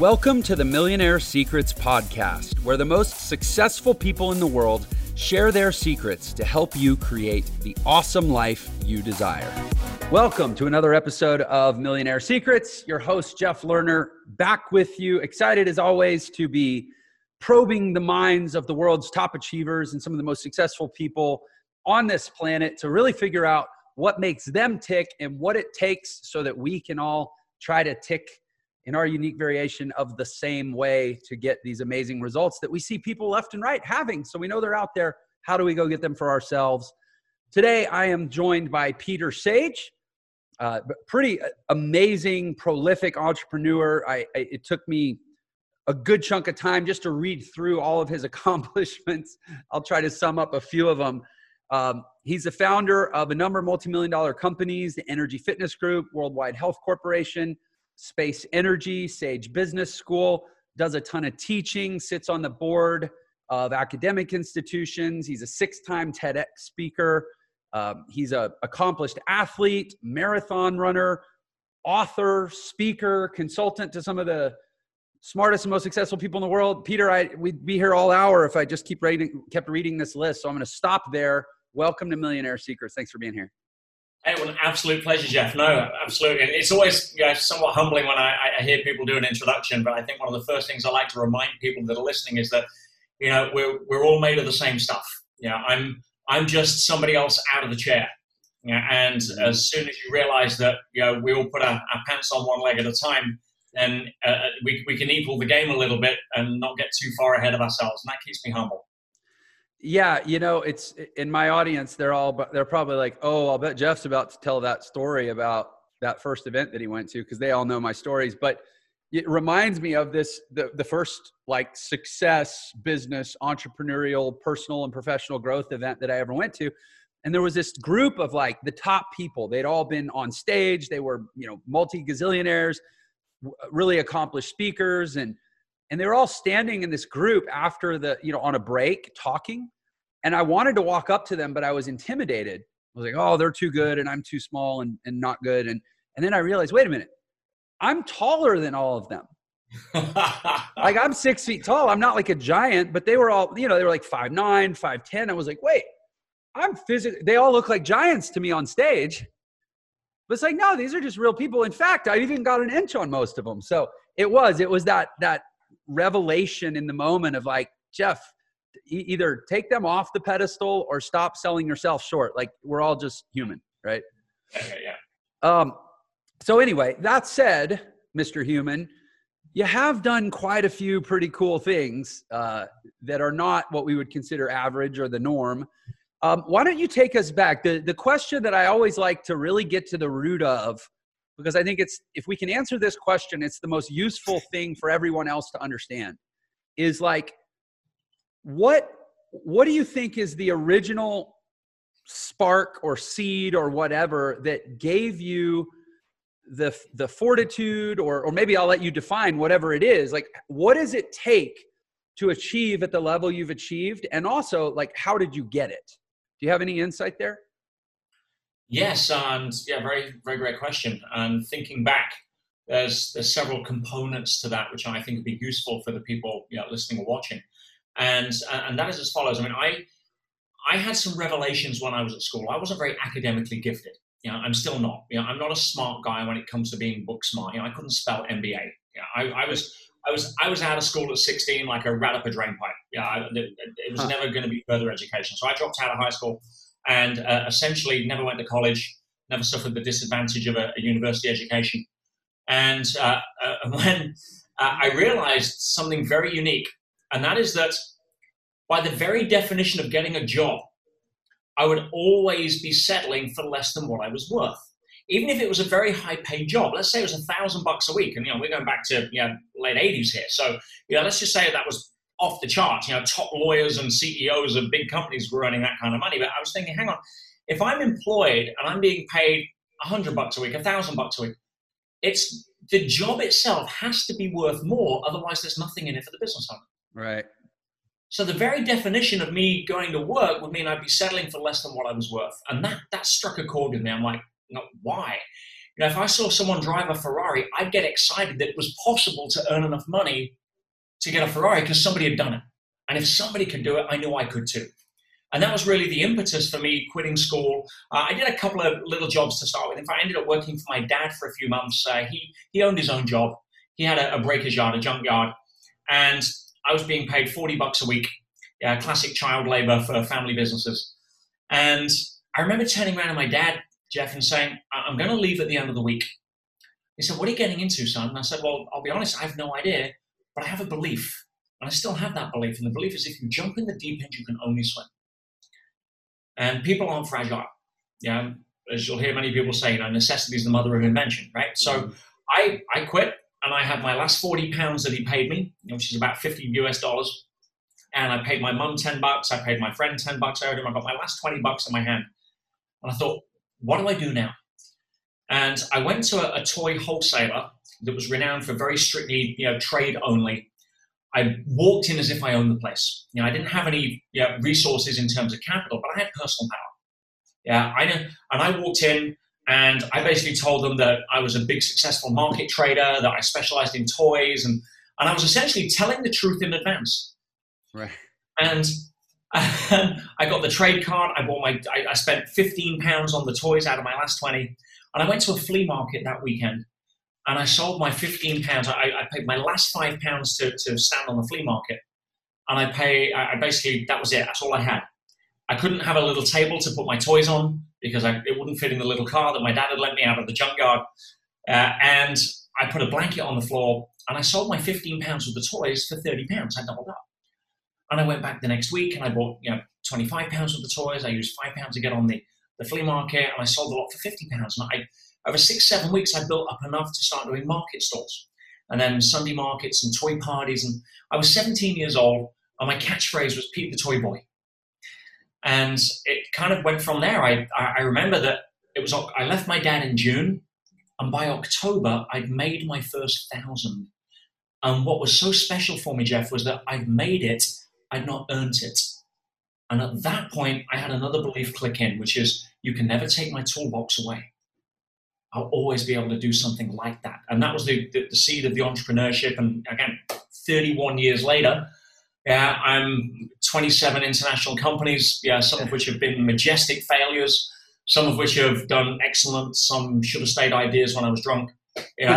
Welcome to the Millionaire Secrets Podcast, where the most successful people in the world share their secrets to help you create the awesome life you desire. Welcome to another episode of Millionaire Secrets. Your host, Jeff Lerner, back with you. Excited as always to be probing the minds of the world's top achievers and some of the most successful people on this planet to really figure out what makes them tick and what it takes so that we can all try to tick in our unique variation of the same way to get these amazing results that we see people left and right having. So we know they're out there. How do we go get them for ourselves? Today, I am joined by Peter Sage, pretty amazing, prolific entrepreneur. It took me a good chunk of time just to read through all of his accomplishments. I'll try to sum up a few of them. He's the founder of a number of multi-million-dollar companies, the Energy Fitness Group, Worldwide Health Corporation, Space Energy, Sage Business School, does a ton of teaching, sits on the board of academic institutions. He's a six-time TEDx speaker. He's an accomplished athlete, marathon runner, author, speaker, consultant to some of the smartest and most successful people in the world. Peter, we'd be here all hour if I just kept reading this list, so I'm going to stop there. Welcome to Millionaire Seekers. Thanks for being here. Hey, well, an absolute pleasure, Jeff. No, absolutely. And it's always somewhat humbling when I hear people do an introduction, but I think one of the first things I like to remind people that are listening is that, you know, we're all made of the same stuff. You know, I'm just somebody else out of the chair. You know, and as soon as you realize that, you know, we all put our pants on one leg at a time, then we can equal the game a little bit and not get too far ahead of ourselves. And that keeps me humble. Yeah, you know, it's in my audience, they're probably like, oh, I'll bet Jeff's about to tell that story about that first event that he went to, because they all know my stories. But it reminds me of this, the first like success, business, entrepreneurial, personal and professional growth event that I ever went to. And there was this group of like the top people. They'd all been on stage. They were, you know, multi-gazillionaires, really accomplished speakers, and they were all standing in this group after the, you know, on a break talking. And I wanted to walk up to them, but I was intimidated. I was like, oh, they're too good and I'm too small and not good. And then I realized, wait a minute, I'm taller than all of them. Like I'm 6 feet tall. I'm not like a giant, but they were all, you know, they were like 5'9", 5'10". I was like, wait, I'm physically, they all look like giants to me on stage. But it's like, no, these are just real people. In fact, I even got an inch on most of them. So it was that revelation in the moment of like, Jeff, either take them off the pedestal or stop selling yourself short. Like we're all just human, right? Yeah. So anyway, that said, Mr. Human, you have done quite a few pretty cool things that are not what we would consider average or the norm. Why don't you take us back? The question that I always like to really get to the root of, because I think it's, if we can answer this question, it's the most useful thing for everyone else to understand, is like, what do you think is the original spark or seed or whatever that gave you the fortitude, or maybe I'll let you define whatever it is. Like, what does it take to achieve at the level you've achieved? And also, like, how did you get it? Do you have any insight there? Yes, and yeah, very, very great question. And thinking back, there's several components to that, which I think would be useful for the people listening or watching. And that is as follows. I mean, I had some revelations when I was at school. I wasn't very academically gifted. You know, I'm still not. You know, I'm not a smart guy when it comes to being book smart. You know, I couldn't spell MBA. You know, I was out of school at 16, like a rat up a drain pipe. Yeah, it was never going to be further education. So I dropped out of high school. And essentially never went to college, never suffered the disadvantage of a university education. And when I realized something very unique, and that is that by the very definition of getting a job, I would always be settling for less than what I was worth. Even if it was a very high paid job, let's say it was $1,000 a week. And, you know, we're going back to late 80s here. So, you know, let's just say that was off the charts. You know, top lawyers and CEOs of big companies were earning that kind of money. But I was thinking, hang on, if I'm employed and I'm being paid $100 a week, $1,000 a week, it's the job itself has to be worth more. Otherwise, there's nothing in it for the business owner. Right. So the very definition of me going to work would mean I'd be settling for less than what I was worth. And that struck a chord with me. I'm like, no, why? Now, if I saw someone drive a Ferrari, I'd get excited that it was possible to earn enough money to get a Ferrari because somebody had done it. And if somebody could do it, I knew I could too. And that was really the impetus for me quitting school. I did a couple of little jobs to start with. In fact, I ended up working for my dad for a few months. He owned his own job. He had a breaker's yard, a junk yard. And I was being paid $40 a week, classic child labor for family businesses. And I remember turning around to my dad, Jeff, and saying, I'm going to leave at the end of the week. He said, what are you getting into, son? And I said, well, I'll be honest, I have no idea, but I have a belief. And I still have that belief. And the belief is if you jump in the deep end, you can only swim. And people aren't fragile. Yeah, as you'll hear many people say, necessity is the mother of invention, right? So I quit and I had my last £40 that he paid me, which is about $50 US. And I paid my mum $10. I paid my friend $10. I owed him. I got my last $20 in my hand. And I thought, what do I do now? And I went to a toy wholesaler that was renowned for very strictly, trade only. I walked in as if I owned the place. I didn't have any resources in terms of capital, but I had personal power. And I walked in and I basically told them that I was a big successful market trader, that I specialized in toys, and I was essentially telling the truth in advance. Right. And I got the trade card. I spent £15 on the toys out of my last 20. And I went to a flea market that weekend. And I sold my £15. I paid my last £5 to stand on the flea market. And that was it. That's all I had. I couldn't have a little table to put my toys on because it wouldn't fit in the little car that my dad had lent me out of the junkyard. And I put a blanket on the floor and I sold my £15 with the toys for £30. I doubled up. And I went back the next week and I bought, £25 with the toys. I used £5 to get on the flea market and I sold a lot for £50. And over 6-7 weeks, I built up enough to start doing market stalls and then Sunday markets and toy parties. And I was 17 years old and my catchphrase was Pete the Toy Boy. And it kind of went from there. I remember that I left my dad in June and by October, I'd made my first 1,000. And what was so special for me, Jeff, was that I'd made it, I'd not earned it. And at that point, I had another belief click in, which is you can never take my toolbox away. I'll always be able to do something like that. And that was the seed of the entrepreneurship. And again, 31 years later, I'm 27 international companies, some of which have been majestic failures, some of which have done excellent, some should have stayed ideas when I was drunk. And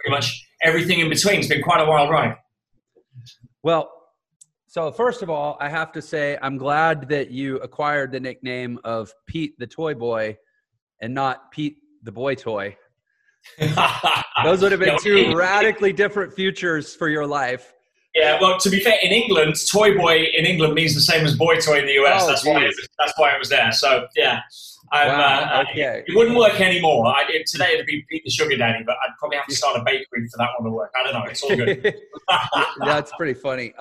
pretty much everything in between. It's been quite a wild ride. Well, so first of all, I have to say, I'm glad that you acquired the nickname of Pete the Toy Boy and not Pete the Boy Toy. Those would have been two radically different futures for your life. Yeah, well, to be fair, in England, toy boy in England means the same as boy toy in the US. That's why it was there. So, yeah. It wouldn't work anymore. Today it would be Pete the Sugar Daddy, but I'd probably have to start a bakery for that one to work. I don't know. It's all good. That's pretty funny.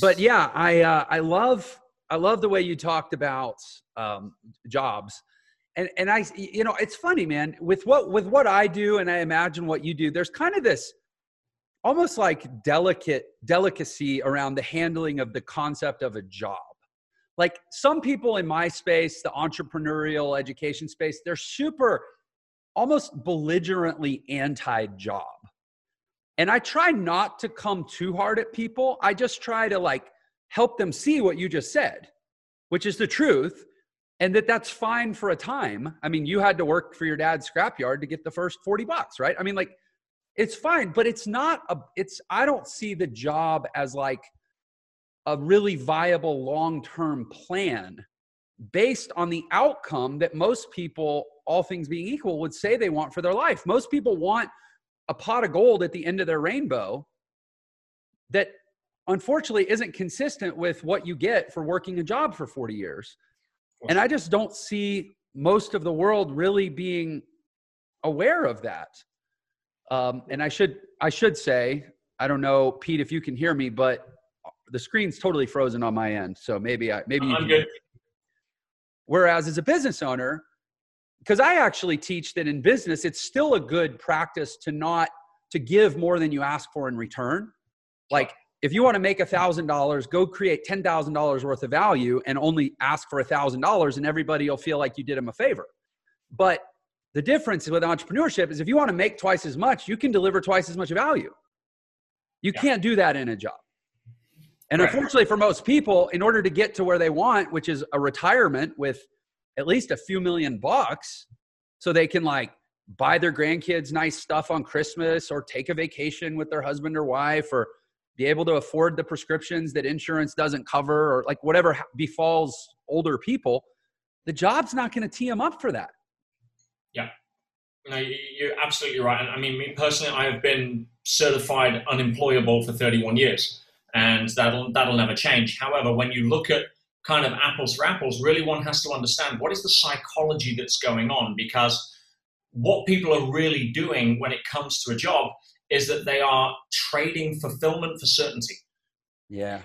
But yeah, I love the way you talked about jobs, and I, it's funny, man, with what I do, and I imagine what you do. There's kind of this almost like delicacy around the handling of the concept of a job. Like some people in my space, the entrepreneurial education space, they're super, almost belligerently anti-job. And I try not to come too hard at people. I just try to help them see what you just said, which is the truth, and that's fine for a time. I mean, you had to work for your dad's scrapyard to get the first $40, right? I mean, it's fine, but it's not I don't see the job as a really viable long-term plan based on the outcome that most people, all things being equal, would say they want for their life. Most people want a pot of gold at the end of their rainbow that unfortunately isn't consistent with what you get for working a job for 40 years. And I just don't see most of the world really being aware of that. And I should say, I don't know, Pete, if you can hear me, but the screen's totally frozen on my end. So maybe you can hear me. Whereas as a business owner, because I actually teach that in business, it's still a good practice to give more than you ask for in return. Like if you want to make $1,000, go create $10,000 worth of value and only ask for $1,000, and everybody will feel like you did them a favor. But The difference with entrepreneurship is if you want to make twice as much, you can deliver twice as much value. You can't do that in a job. And unfortunately for most people, in order to get to where they want, which is a retirement with at least a few $1 million bucks, so they can like buy their grandkids nice stuff on Christmas or take a vacation with their husband or wife or be able to afford the prescriptions that insurance doesn't cover or like whatever befalls older people, the job's not going to tee them up for that. Yeah, no, you're absolutely right. And I mean, me personally, I have been certified unemployable for 31 years and that'll never change. However, when you look at kind of apples for apples, really one has to understand what is the psychology that's going on, because what people are really doing when it comes to a job is that they are trading fulfillment for certainty. Yeah.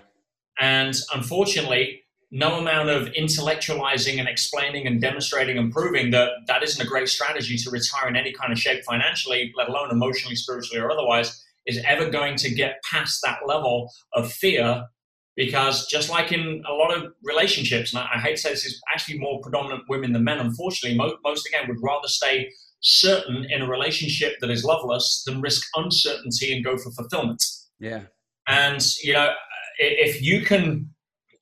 And unfortunately, no amount of intellectualizing and explaining and demonstrating and proving that that isn't a great strategy to retire in any kind of shape financially, let alone emotionally, spiritually, or otherwise, is ever going to get past that level of fear. Because just like in a lot of relationships, and I hate to say this, is actually more predominant women than men, unfortunately, most again would rather stay certain in a relationship that is loveless than risk uncertainty and go for fulfillment. Yeah. And, you know, if you can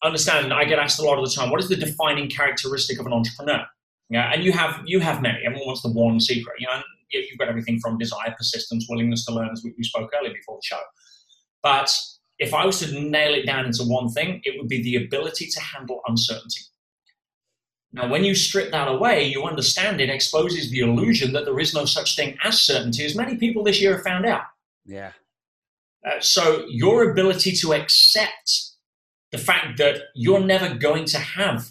understand, and I get asked a lot of the time, what is the defining characteristic of an entrepreneur? Yeah. And you have many. Everyone wants the one secret. You know, you've got everything from desire, persistence, willingness to learn, as we spoke earlier before the show. But if I was to nail it down into one thing, it would be the ability to handle uncertainty. Now, when you strip that away, you understand it exposes the illusion that there is no such thing as certainty, as many people this year have found out. Yeah. So your ability to accept the fact that you're never going to have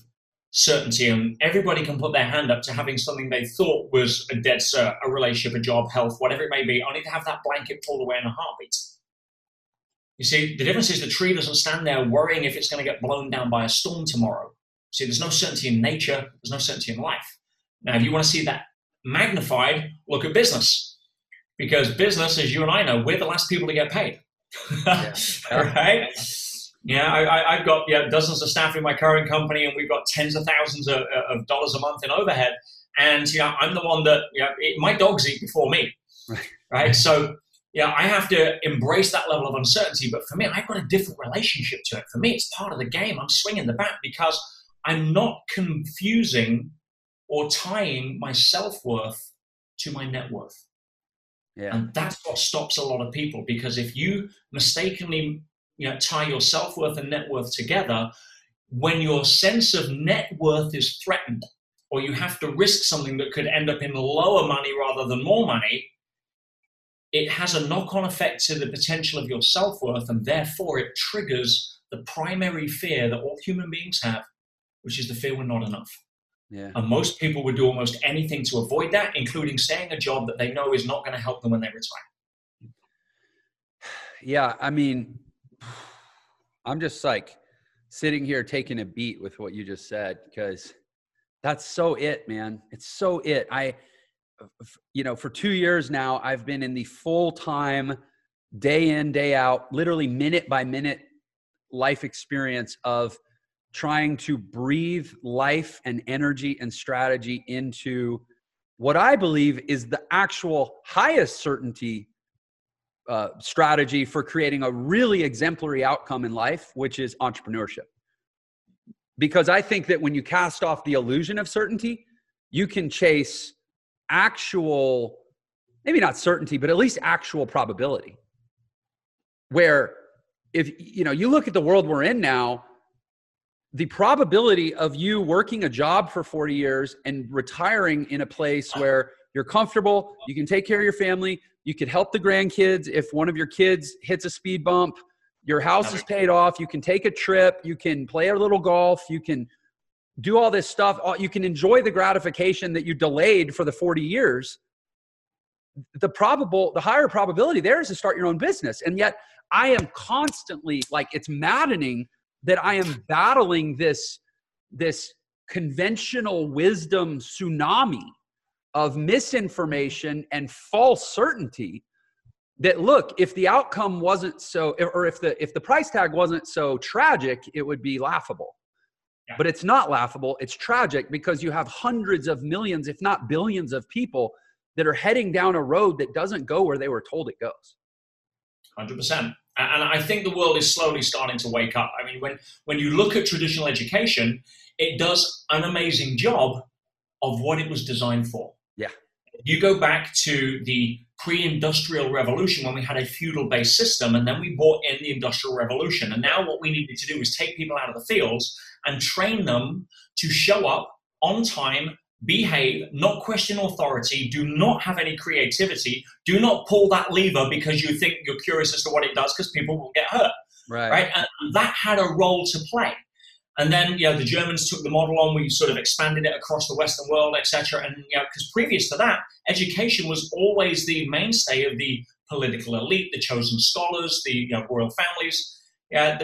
certainty, and everybody can put their hand up to having something they thought was a dead cert, a relationship, a job, health, whatever it may be, I need to have that blanket pulled away in a heartbeat. You see, the difference is the tree doesn't stand there worrying if it's going to get blown down by a storm tomorrow. See, there's no certainty in nature. There's no certainty in life. Now, if you want to see that magnified, look at business. Because business, as you and I know, we're the last people to get paid. Yeah. All right? Yeah, I've got dozens of staff in my current company, and we've got tens of thousands of dollars a month in overhead. And I'm the one that my dogs eat before me. Right? So, yeah, I have to embrace that level of uncertainty. But for me, I've got a different relationship to it. For me, it's part of the game. I'm swinging the bat because I'm not confusing or tying my self-worth to my net worth. Yeah. And that's what stops a lot of people, because if you mistakenly tie your self-worth and net worth together, when your sense of net worth is threatened or you have to risk something that could end up in lower money rather than more money, it has a knock-on effect to the potential of your self-worth, and therefore it triggers the primary fear that all human beings have, which is the fear we're not enough. Yeah. And most people would do almost anything to avoid that, including staying a job that they know is not going to help them when they retire. Yeah, I mean, I'm just like sitting here taking a beat with what you just said, because that's so it, man. It's so it. For 2 years now, I've been in the full-time, day in, day out, literally minute by minute life experience of trying to breathe life and energy and strategy into what I believe is the actual highest certainty strategy for creating a really exemplary outcome in life, which is entrepreneurship. Because I think that when you cast off the illusion of certainty, you can chase actual, maybe not certainty, but at least actual probability. Where if, you look at the world we're in now, the probability of you working a job for 40 years and retiring in a place where you're comfortable, you can take care of your family, you could help the grandkids if one of your kids hits a speed bump, your house is paid off, you can take a trip, you can play a little golf, you can do all this stuff, you can enjoy the gratification that you delayed for the 40 years. The higher probability there is to start your own business. And yet I am constantly, like, it's maddening that I am battling this conventional wisdom tsunami of misinformation and false certainty that, look, if the outcome wasn't so, or if the price tag wasn't so tragic, it would be laughable. But it's not laughable. It's tragic because you have hundreds of millions, if not billions of people that are heading down a road that doesn't go where they were told it goes. 100%. And I think the world is slowly starting to wake up. I mean, when you look at traditional education, it does an amazing job of what it was designed for. Yeah. You go back to the pre-industrial revolution when we had a feudal-based system, and then we brought in the industrial revolution. And now what we needed to do is take people out of the fields and train them to show up on time, behave, not question authority, do not have any creativity, do not pull that lever because you think you're curious as to what it does because people will get hurt. Right? And that had a role to play. And then, the Germans took the model on. We sort of expanded it across the Western world, etc. And because previous to that, education was always the mainstay of the political elite, the chosen scholars, the royal families.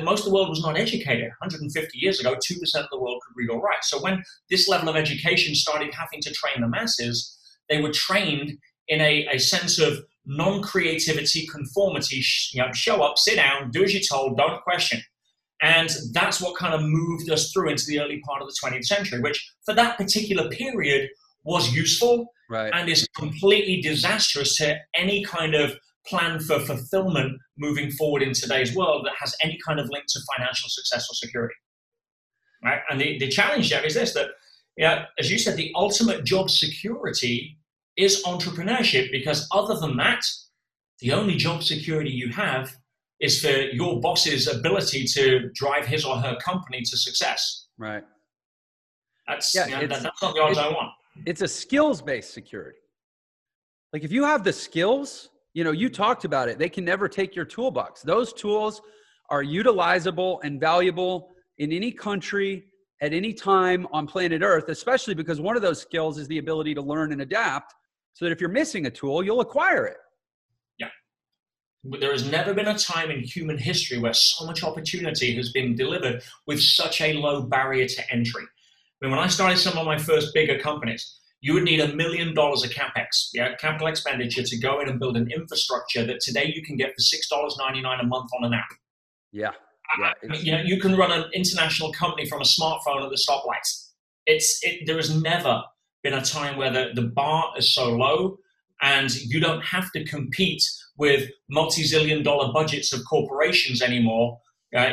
Most of the world was not educated. 150 years ago, 2% of the world could read or write. So when this level of education started having to train the masses, they were trained in a sense of non-creativity, conformity, show up, sit down, do as you're told, don't question. And that's what kind of moved us through into the early part of the 20th century, which for that particular period was useful and is completely disastrous to any kind of plan for fulfillment moving forward in today's world that has any kind of link to financial success or security. Right? And the challenge, Jeff, is this, that as you said, the ultimate job security is entrepreneurship, because other than that, the only job security you have is for your boss's ability to drive his or her company to success. Right. That's not the odds I want. It's a skills-based security. Like if you have the skills, you talked about it, they can never take your toolbox. Those tools are utilizable and valuable in any country at any time on planet Earth, especially because one of those skills is the ability to learn and adapt so that if you're missing a tool, you'll acquire it. There has never been a time in human history where so much opportunity has been delivered with such a low barrier to entry. I mean, when I started some of my first bigger companies, you would need $1 million of CapEx, capital expenditure, to go in and build an infrastructure that today you can get for $6.99 a month on an app. You can run an international company from a smartphone at the stoplights. There has never been a time where the bar is so low and you don't have to compete with multi-zillion-dollar budgets of corporations anymore.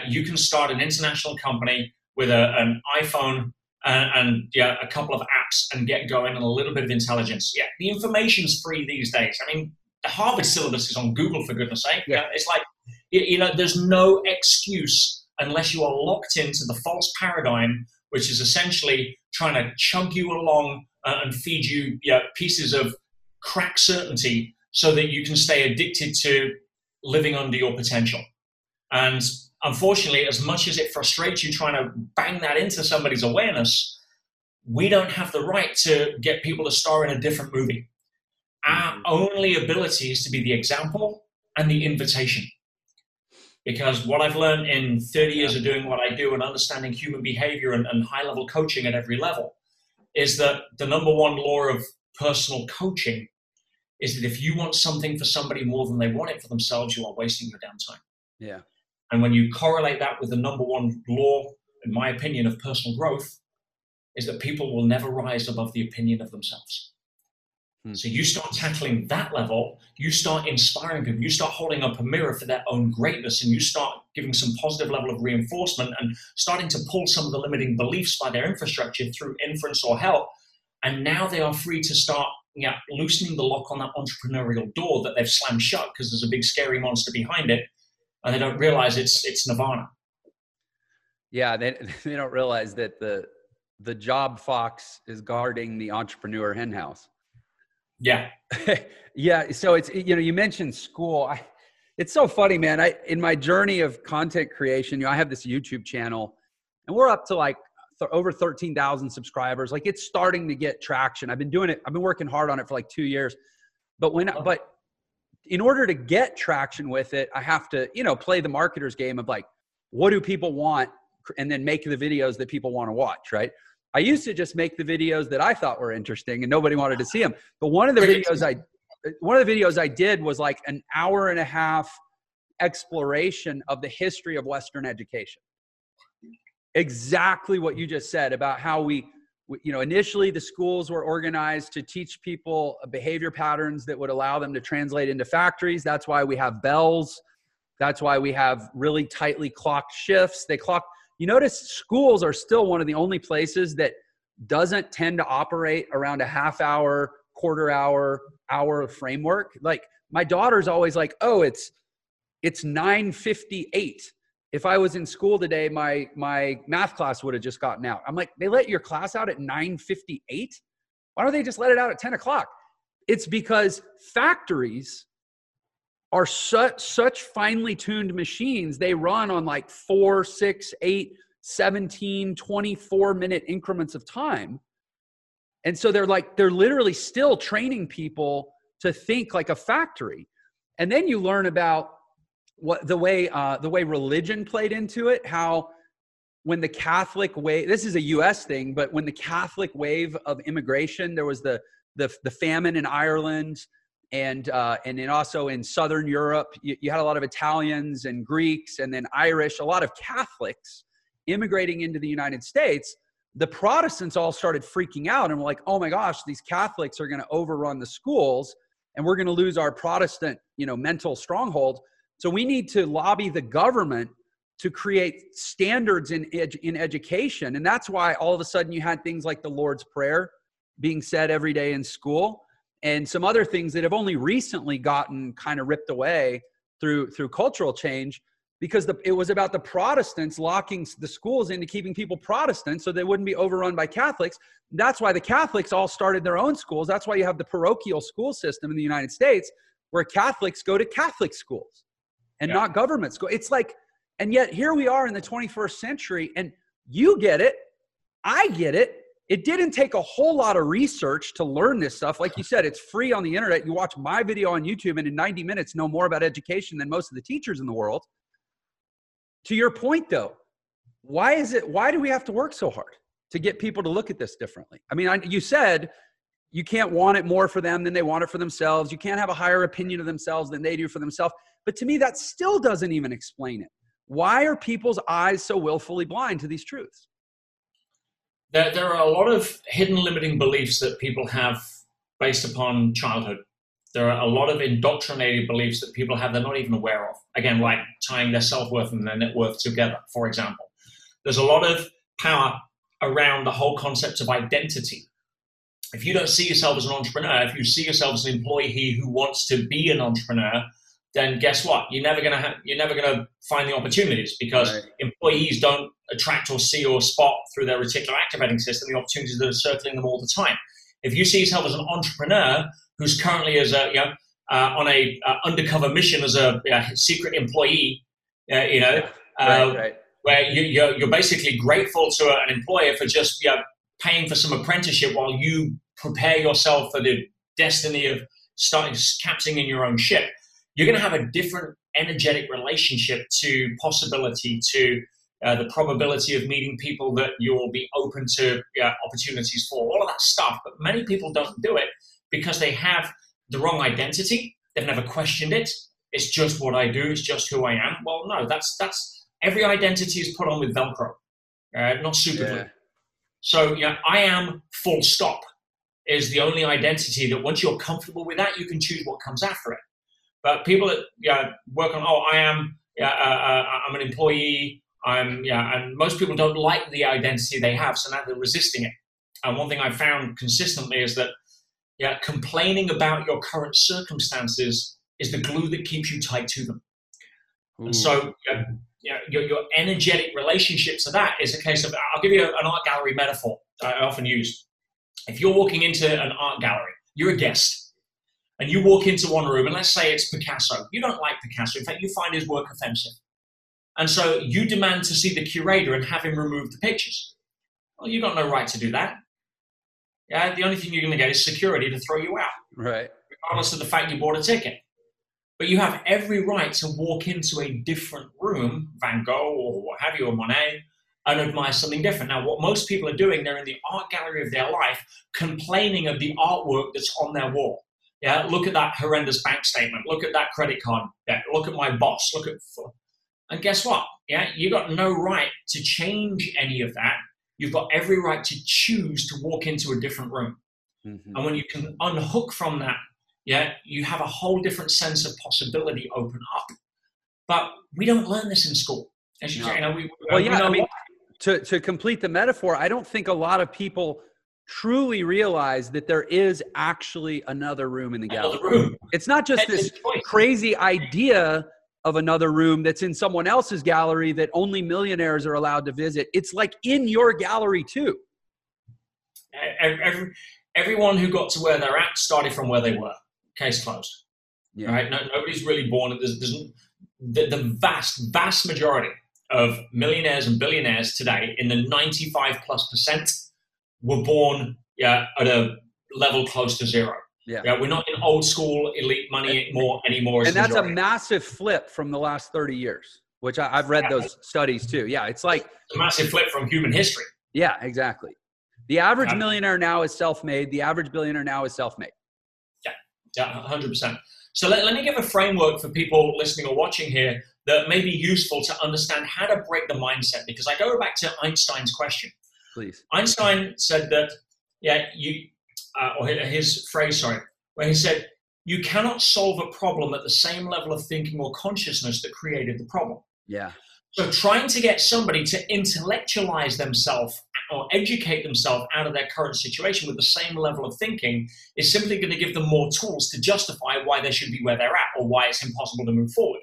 You can start an international company with an iPhone and a couple of apps and get going and a little bit of intelligence. Yeah, the information's free these days. I mean, the Harvard syllabus is on Google, for goodness sake. Yeah. It's like, there's no excuse unless you are locked into the false paradigm, which is essentially trying to chug you along and feed you pieces of crack certainty so that you can stay addicted to living under your potential. And unfortunately, as much as it frustrates you trying to bang that into somebody's awareness, we don't have the right to get people to star in a different movie. Our only ability is to be the example and the invitation. Because what I've learned in 30 years of doing what I do and understanding human behavior and high-level coaching at every level is that the number one law of personal coaching is that if you want something for somebody more than they want it for themselves, you are wasting your damn time. Yeah. And when you correlate that with the number one law, in my opinion, of personal growth, is that people will never rise above the opinion of themselves. So you start tackling that level, you start inspiring people, you start holding up a mirror for their own greatness, and you start giving some positive level of reinforcement and starting to pull some of the limiting beliefs by their infrastructure through inference or help. And now they are free to start loosening the lock on that entrepreneurial door that they've slammed shut because there's a big scary monster behind it, and they don't realize it's nirvana. Yeah, they don't realize that the job fox is guarding the entrepreneur hen house. Yeah. So it's, you mentioned school. It's so funny, man. In my journey of content creation, I have this YouTube channel, and we're up to over 13,000 subscribers. Like, it's starting to get traction. I've been doing it. I've been working hard on it for 2 years, but in order to get traction with it, I have to, play the marketer's game of what do people want? And then make the videos that people want to watch. Right. I used to just make the videos that I thought were interesting and nobody wanted to see them. But one of the videos I did was an hour and a half exploration of the history of Western education. exactly what you just said about how we, you know, initially the schools were organized to teach people behavior patterns that would allow them to translate into factories. That's why we have bells. That's why we have really tightly clocked shifts. They clock, you notice schools are still one of the only places that doesn't tend to operate around a half hour, quarter hour, hour framework. Like my daughter's always like, oh, it's 9:58. If I was in school today, my math class would have just gotten out. I'm like, they let your class out at 9:58? Why don't they just let it out at 10 o'clock? It's because factories are such finely tuned machines. They run on like 4, 6, 8, 17, 24-minute increments of time. And so they're literally still training people to think like a factory. And then you learn about what the way religion played into it, how when the Catholic wave, this is a US thing, but when the Catholic wave of immigration, there was the famine in Ireland and then also in Southern Europe, you had a lot of Italians and Greeks and then Irish, a lot of Catholics immigrating into the United States. The Protestants all started freaking out and were like, oh my gosh, these Catholics are going to overrun the schools and we're going to lose our Protestant, you know, mental stronghold. So we need to lobby the government to create standards in education. And that's why all of a sudden you had things like the Lord's Prayer being said every day in school and some other things that have only recently gotten kind of ripped away through cultural change, because it was about the Protestants locking the schools into keeping people Protestant so they wouldn't be overrun by Catholics. That's why the Catholics all started their own schools. That's why you have the parochial school system in the United States where Catholics go to Catholic schools. And yeah, not government school. It's like, and yet here we are in the 21st century and you get it. I get it. It didn't take a whole lot of research to learn this stuff. Like you said, it's free on the internet. You watch my video on YouTube and in 90 minutes, know more about education than most of the teachers in the world. To your point though, why do we have to work so hard to get people to look at this differently? I mean, you said you can't want it more for them than they want it for themselves. You can't have a higher opinion of themselves than they do for themselves. But to me, that still doesn't even explain it. Why are people's eyes so willfully blind to these truths? There are a lot of hidden limiting beliefs that people have based upon childhood. There are a lot of indoctrinated beliefs that people have they're not even aware of. Again, like tying their self-worth and their net worth together, for example. There's a lot of power around the whole concept of identity. If you don't see yourself as an entrepreneur, if you see yourself as an employee who wants to be an entrepreneur, then guess what? You're never gonna find the opportunities, because right, employees don't attract or see or spot through their reticular activating system the opportunities that are circling them all the time. If you see yourself as an entrepreneur who's currently on a undercover mission as a secret employee, right. Where you're basically grateful to an employer for just paying for some apprenticeship while you prepare yourself for the destiny of starting captaining in your own ship. You're going to have a different energetic relationship to possibility, to the probability of meeting people that you'll be open to opportunities for, all of that stuff. But many people don't do it because they have the wrong identity. They've never questioned it. It's just what I do. It's just who I am. Well, no, that's every identity is put on with Velcro, not super glue. Yeah. So I am full stop is the only identity that once you're comfortable with that, you can choose what comes after it. But people that work on, I'm an employee, and most people don't like the identity they have, so now they're resisting it. And one thing I found consistently is that complaining about your current circumstances is the glue that keeps you tied to them. Ooh. And so your energetic relationship to that is a case of, I'll give you an art gallery metaphor that I often use. If you're walking into an art gallery, you're a guest. And you walk into one room, and let's say it's Picasso. You don't like Picasso. In fact, you find his work offensive. And so you demand to see the curator and have him remove the pictures. Well, you've got no right to do that. Yeah, the only thing you're going to get is security to throw you out. Right. Regardless of the fact you bought a ticket. But you have every right to walk into a different room, Van Gogh or what have you, or Monet, and admire something different. Now, what most people are doing, they're in the art gallery of their life complaining of the artwork that's on their wall. Yeah, look at that horrendous bank statement. Look at that credit card debt. Look at my boss. Look at And guess what? Yeah, you got no right to change any of that. You've got every right to choose to walk into a different room. Mm-hmm. And when you can unhook from that, yeah, you have a whole different sense of possibility open up. But we don't learn this in school. As you say, you know, we I mean, to complete the metaphor, I don't think a lot of people truly realize that there is actually another room in the galaxy. It's not just this crazy idea of another room that's in someone else's gallery that only millionaires are allowed to visit. It's like in your gallery too. Everyone who got to where they're at started from where they were. Case closed. Yeah. Right? No, nobody's really born. The vast majority of millionaires and billionaires today, in the 95%+, were born at a level close to zero. Yeah. Yeah, we're not in old school elite money anymore. And that's a massive flip from the last 30 years, which I've read those studies too. Yeah, it's like a massive flip from human history. Yeah, exactly. The average millionaire now is self-made. The average billionaire now is self-made. Yeah, 100%. So let me give a framework for people listening or watching here that may be useful to understand how to break the mindset, because I go back to Einstein's question. Please. Einstein said that, or his phrase, where he said, you cannot solve a problem at the same level of thinking or consciousness that created the problem. Yeah. So trying to get somebody to intellectualize themselves or educate themselves out of their current situation with the same level of thinking is simply going to give them more tools to justify why they should be where they're at or why it's impossible to move forward.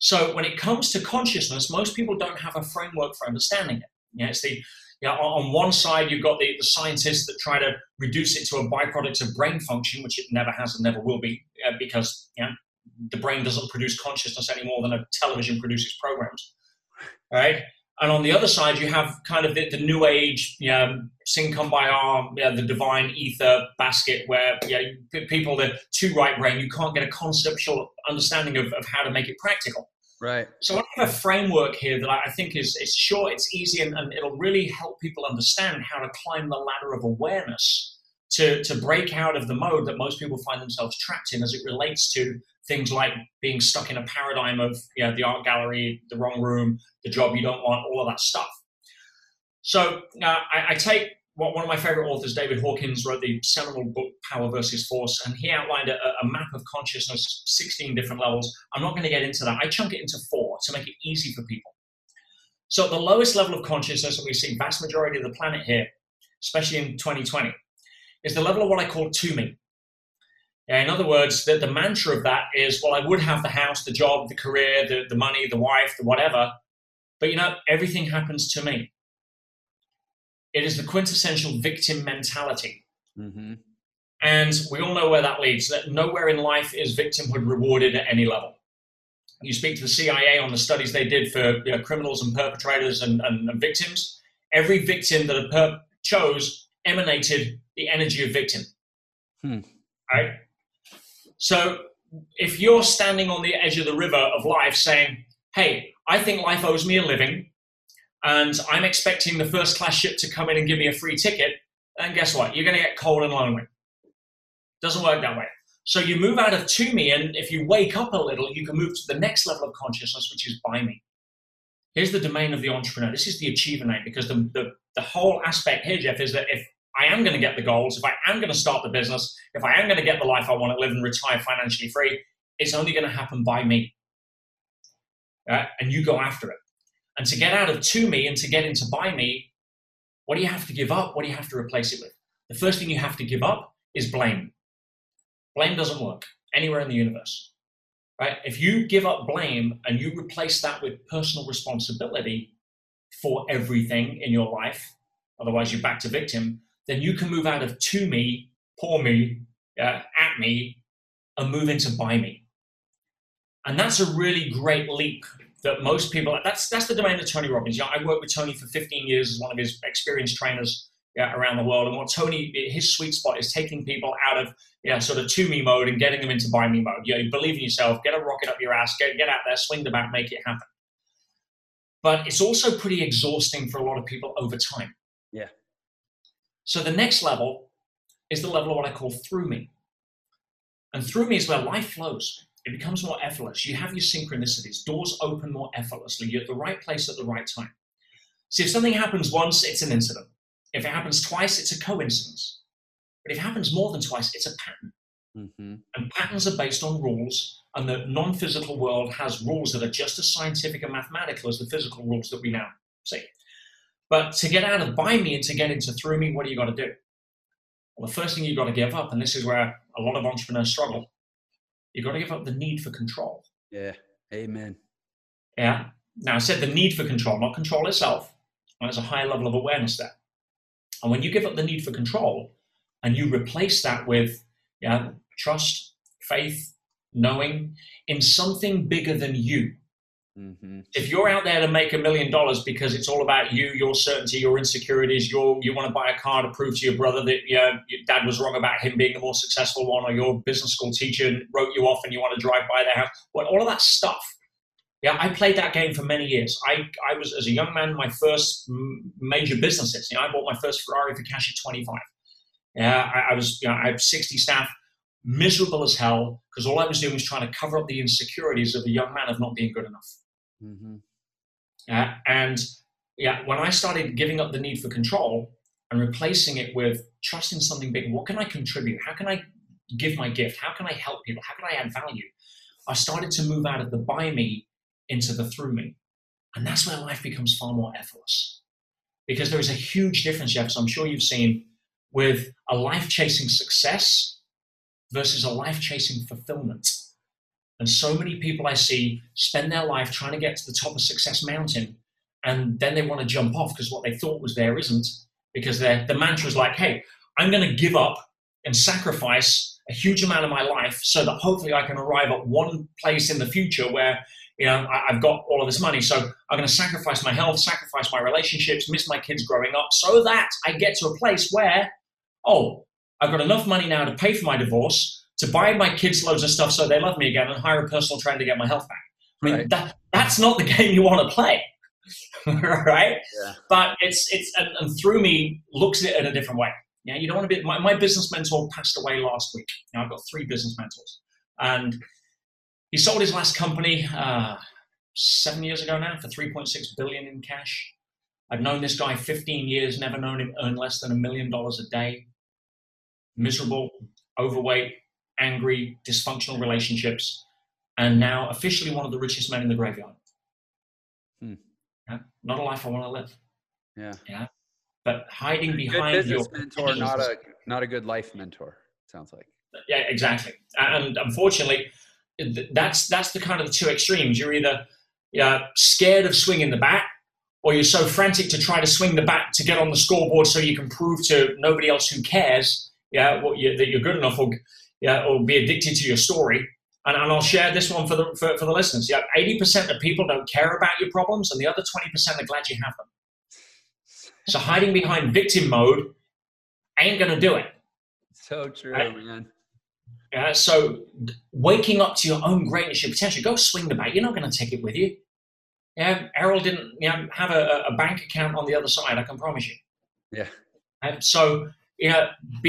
So when it comes to consciousness, most people don't have a framework for understanding it. Yeah, it's on one side, you've got the scientists that try to reduce it to a byproduct of brain function, which it never has and never will be, because the brain doesn't produce consciousness any more than a television produces programs. All right. And on the other side, you have kind of the new age, sing come by arm, the divine ether basket, where people that are too right brain, you can't get a conceptual understanding of how to make it practical. Right. So I have a framework here that I think it's short, it's easy, and it'll really help people understand how to climb the ladder of awareness to break out of the mode that most people find themselves trapped in as it relates to things like being stuck in a paradigm of the art gallery, the wrong room, the job you don't want, all of that stuff. So I take one of my favorite authors, David Hawkins, wrote the seminal book, Power versus Force, and he outlined a map of consciousness, 16 different levels. I'm not going to get into that. I chunk it into 4 to make it easy for people. So at the lowest level of consciousness that we see vast majority of the planet here, especially in 2020, is the level of what I call to me. In other words, the mantra of that is, well, I would have the house, the job, the career, the money, the wife, the whatever, but everything happens to me. It is the quintessential victim mentality. Mm-hmm. And we all know where that leads, that nowhere in life is victimhood rewarded at any level. You speak to the CIA on the studies they did for criminals and perpetrators and victims. Every victim that a perp chose emanated the energy of victim. Hmm. Right? So if you're standing on the edge of the river of life saying, hey, I think life owes me a living, and I'm expecting the first class ship to come in and give me a free ticket, and guess what? You're going to get cold and lonely. Doesn't work that way. So you move out of to me, and if you wake up a little, you can move to the next level of consciousness, which is by me. Here's the domain of the entrepreneur. This is the achiever name, because the whole aspect here, Jeff, is that if I am going to get the goals, if I am going to start the business, if I am going to get the life I want to live and retire financially free, it's only going to happen by me. And you go after it. And to get out of to me and to get into by me, what do you have to give up? What do you have to replace it with? The first thing you have to give up is blame. Blame doesn't work anywhere in the universe. Right? If you give up blame and you replace that with personal responsibility for everything in your life, otherwise you're back to victim, then you can move out of to me, poor me, at me, and move into by me. And that's a really great leap that most people, that's the domain of Tony Robbins. I worked with Tony for 15 years as one of his experienced trainers around the world. And what Tony, his sweet spot is taking people out of sort of to me mode and getting them into by me mode. You believe in yourself, get a rocket up your ass, get out there, swing the bat, make it happen. But it's also pretty exhausting for a lot of people over time. Yeah. So the next level is the level of what I call through me. And through me is where life flows. It becomes more effortless. You have your synchronicities. Doors open more effortlessly. You're at the right place at the right time. See, if something happens once, it's an incident. If it happens twice, it's a coincidence. But if it happens more than twice, it's a pattern. Mm-hmm. And patterns are based on rules, and the non-physical world has rules that are just as scientific and mathematical as the physical rules that we now see. But to get out of by me and to get into through me, what do you got to do? Well, the first thing you've got to give up, and this is where a lot of entrepreneurs struggle, you've got to give up the need for control. Yeah, amen. Yeah. Now, I said the need for control, not control itself. And there's a high level of awareness there. And when you give up the need for control and you replace that with trust, faith, knowing in something bigger than you. Mm-hmm. If you're out there to make $1 million because it's all about you, your certainty, your insecurities, you want to buy a car to prove to your brother that your dad was wrong about him being the more successful one, or your business school teacher wrote you off and you want to drive by their house, well, all of that stuff. Yeah, I played that game for many years. I was, as a young man, my first major businesses. I bought my first Ferrari for cash at 25. Yeah, I have 60 staff. Miserable as hell, because all I was doing was trying to cover up the insecurities of a young man of not being good enough. Mm-hmm. When I started giving up the need for control and replacing it with trusting something big, what can I contribute? How can I give my gift? How can I help people? How can I add value? I started to move out of the by me into the through me. And that's where life becomes far more effortless. Because there is a huge difference, Jeff, so I'm sure you've seen, with a life chasing success versus a life chasing fulfillment. And so many people I see spend their life trying to get to the top of Success Mountain, and then they want to jump off because what they thought was there isn't, because the mantra is like, hey, I'm going to give up and sacrifice a huge amount of my life so that hopefully I can arrive at one place in the future where I've got all of this money. So I'm going to sacrifice my health, sacrifice my relationships, miss my kids growing up so that I get to a place where, oh, I've got enough money now to pay for my divorce, to buy my kids loads of stuff so they love me again, and hire a personal trainer to get my health back. I mean, that's not the game you want to play, right? Yeah. But it's through me looks at it in a different way. Yeah, you don't want to be. My business mentor passed away last week. I've got 3 business mentors, and he sold his last company 7 years ago now for $3.6 billion in cash. I've known this guy 15 years, never known him earn less than $1 million a day. Miserable, overweight, angry, dysfunctional relationships, and now officially one of the richest men in the graveyard. Hmm. Yeah? Not a life I want to live. Yeah. Yeah. But hiding behind business your mentor, not a good life mentor. Sounds like. Yeah, exactly. And unfortunately, that's the kind of the two extremes. You're either scared of swinging the bat, or you're so frantic to try to swing the bat to get on the scoreboard so you can prove to nobody else who cares. Yeah, that you're good enough, or be addicted to your story. And I'll share this one for the listeners. 80% of people don't care about your problems, and the other 20% are glad you have them. So hiding behind victim mode ain't going to do it. So true, right? Man. Yeah, so waking up to your own greatness, your potential, go swing the bat. You're not going to take it with you. Yeah, Errol didn't have a bank account on the other side, I can promise you. Yeah. And so...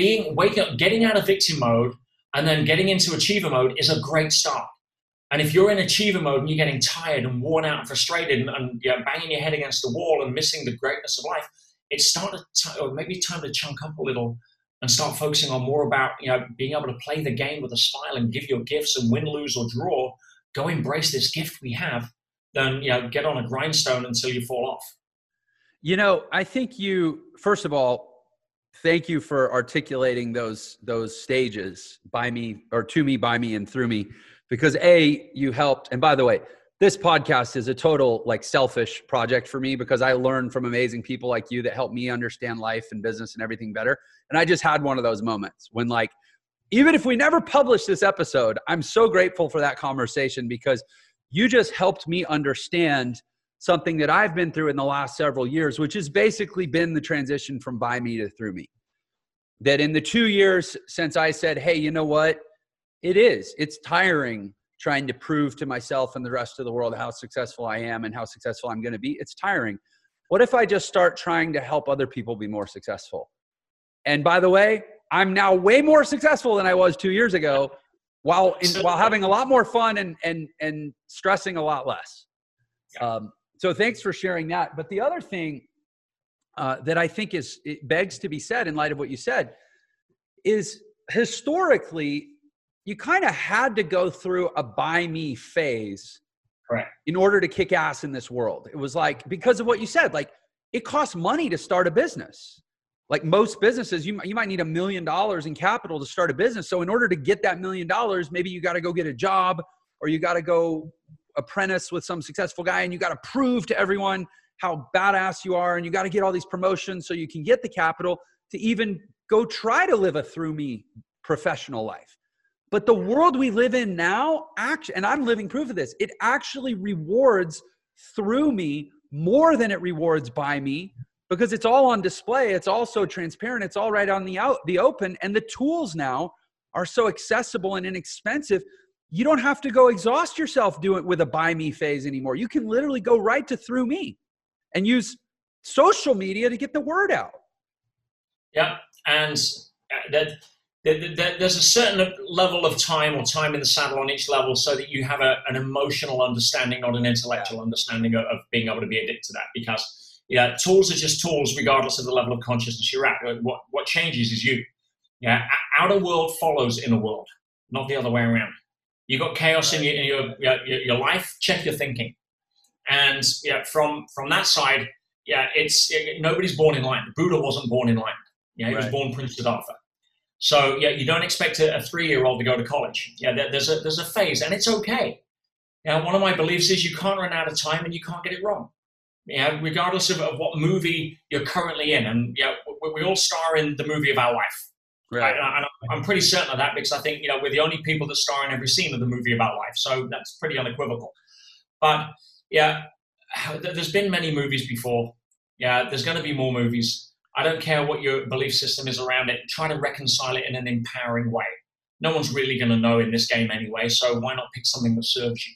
waking up, getting out of victim mode and then getting into achiever mode is a great start. And if you're in achiever mode and you're getting tired and worn out and frustrated and banging your head against the wall and missing the greatness of life, it's time to chunk up a little and start focusing on more about being able to play the game with a smile and give your gifts and win, lose, or draw. Go embrace this gift we have, then get on a grindstone until you fall off. I think first of all, thank you for articulating those stages, by me or to me, by me and through me, because you helped. And by the way, this podcast is a total selfish project for me because I learned from amazing people like you that helped me understand life and business and everything better. And I just had one of those moments when even if we never publish this episode, I'm so grateful for that conversation because you just helped me understand something that I've been through in the last several years, which has basically been the transition from by me to through me. That in the 2 years since I said, hey, you know what? It's tiring trying to prove to myself and the rest of the world how successful I am and how successful I'm going to be. It's tiring. What if I just start trying to help other people be more successful? And by the way, I'm now way more successful than I was 2 years ago while having a lot more fun and stressing a lot less. Yeah. So thanks for sharing that. But the other thing that I think it begs to be said in light of what you said is historically, you kind of had to go through a buy me phase, right, in order to kick ass in this world. It was like, because of what you said, like it costs money to start a business. Like most businesses, you might need $1 million in capital to start a business. So in order to get that $1 million, maybe you got to go get a job, or you got to go apprentice with some successful guy, and you got to prove to everyone how badass you are. And you got to get all these promotions so you can get the capital to even go try to live a through me professional life. But the world we live in now, and I'm living proof of this, it actually rewards through me more than it rewards by me, because it's all on display. It's all so transparent. It's all right on the open. And the tools now are so accessible and inexpensive. You don't have to go exhaust yourself doing it with a buy me phase anymore. You can literally go right to through me and use social media to get the word out. Yeah. And there's a certain level of time, or time in the saddle on each level, so that you have an emotional understanding, not an intellectual understanding of being able to be addicted to that. Because yeah, tools are just tools, regardless of the level of consciousness you're at. What changes is you. Yeah, outer world follows inner world, not the other way around. You got chaos in your life. Check your thinking, and yeah, from that side, yeah, nobody's born enlightened. Buddha wasn't born enlightened. Yeah, he was born Prince Siddhartha. So yeah, you don't expect a 3-year-old to go to college. Yeah, there's a phase, and it's okay. Yeah, one of my beliefs is you can't run out of time, and you can't get it wrong. Yeah, regardless of what movie you're currently in. And yeah, we all star in the movie of our life. Right. And I'm pretty certain of that, because I think, you know, we're the only people that star in every scene of the movie of our life. So that's pretty unequivocal. But yeah, there's been many movies before. Yeah, there's going to be more movies. I don't care what your belief system is around it. Try to reconcile it in an empowering way. No one's really going to know in this game anyway, so why not pick something that serves you?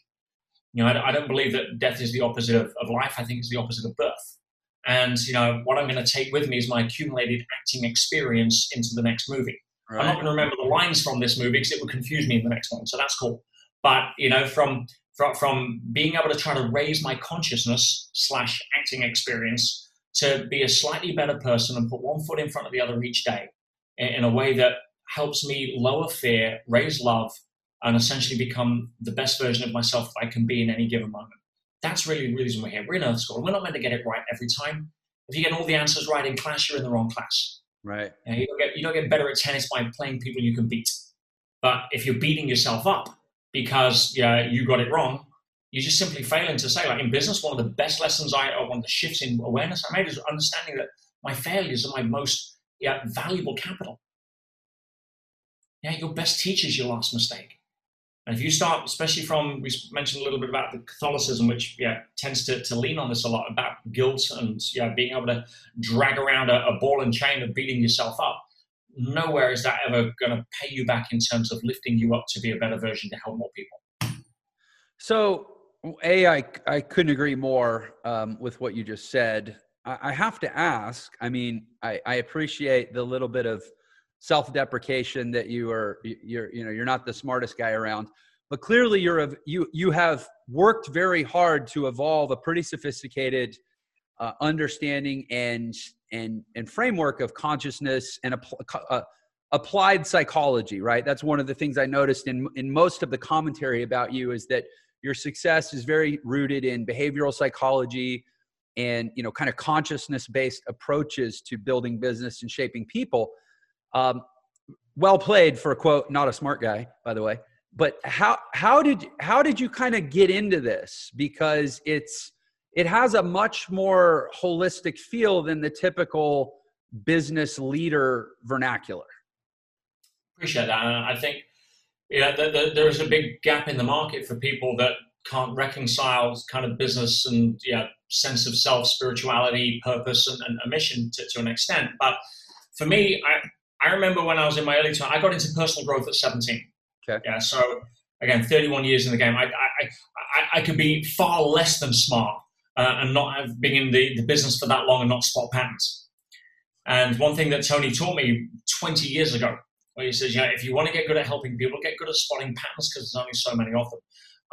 You know, I don't believe that death is the opposite of life. I think it's the opposite of birth. And, you know, what I'm going to take with me is my accumulated acting experience into the next movie. Right. I'm not going to remember the lines from this movie because it would confuse me in the next one. So that's cool. But, you know, from being able to try to raise my consciousness / acting experience to be a slightly better person and put one foot in front of the other each day in a way that helps me lower fear, raise love, and essentially become the best version of myself that I can be in any given moment. That's really the reason we're here. We're in Earth School. We're not meant to get it right every time. If you get all the answers right in class, you're in the wrong class. Right. You don't get better at tennis by playing people you can beat. But if you're beating yourself up because you got it wrong, you're just simply failing to say, like in business, one of the best lessons one of the shifts in awareness I made is understanding that my failures are my most valuable capital. Yeah, your best teacher is your last mistake. And if you start, especially we mentioned a little bit about the Catholicism, which tends to lean on this a lot about guilt and being able to drag around a ball and chain of beating yourself up. Nowhere is that ever going to pay you back in terms of lifting you up to be a better version to help more people. So, I couldn't agree more with what you just said. I have to ask. I mean, I appreciate the little bit of self-deprecation that you're not the smartest guy around, but clearly you have worked very hard to evolve a pretty sophisticated understanding and framework of consciousness and applied psychology, right? That's one of the things I noticed in most of the commentary about you, is that your success is very rooted in behavioral psychology and, you know, kind of consciousness-based approaches to building business and shaping people. Well played for a quote, not a smart guy, by the way. But how did you kind of get into this? Because it has a much more holistic feel than the typical business leader vernacular. Appreciate that. And I think there is a big gap in the market for people that can't reconcile kind of business and sense of self, spirituality, purpose, and a mission to an extent. But for me, I remember when I was in my early 20s, I got into personal growth at 17. Okay. Yeah. So again, 31 years in the game, I could be far less than smart and not have been in the business for that long and not spot patterns. And one thing that Tony taught me 20 years ago where he says, you know, if you want to get good at helping people, get good at spotting patterns because there's only so many of them.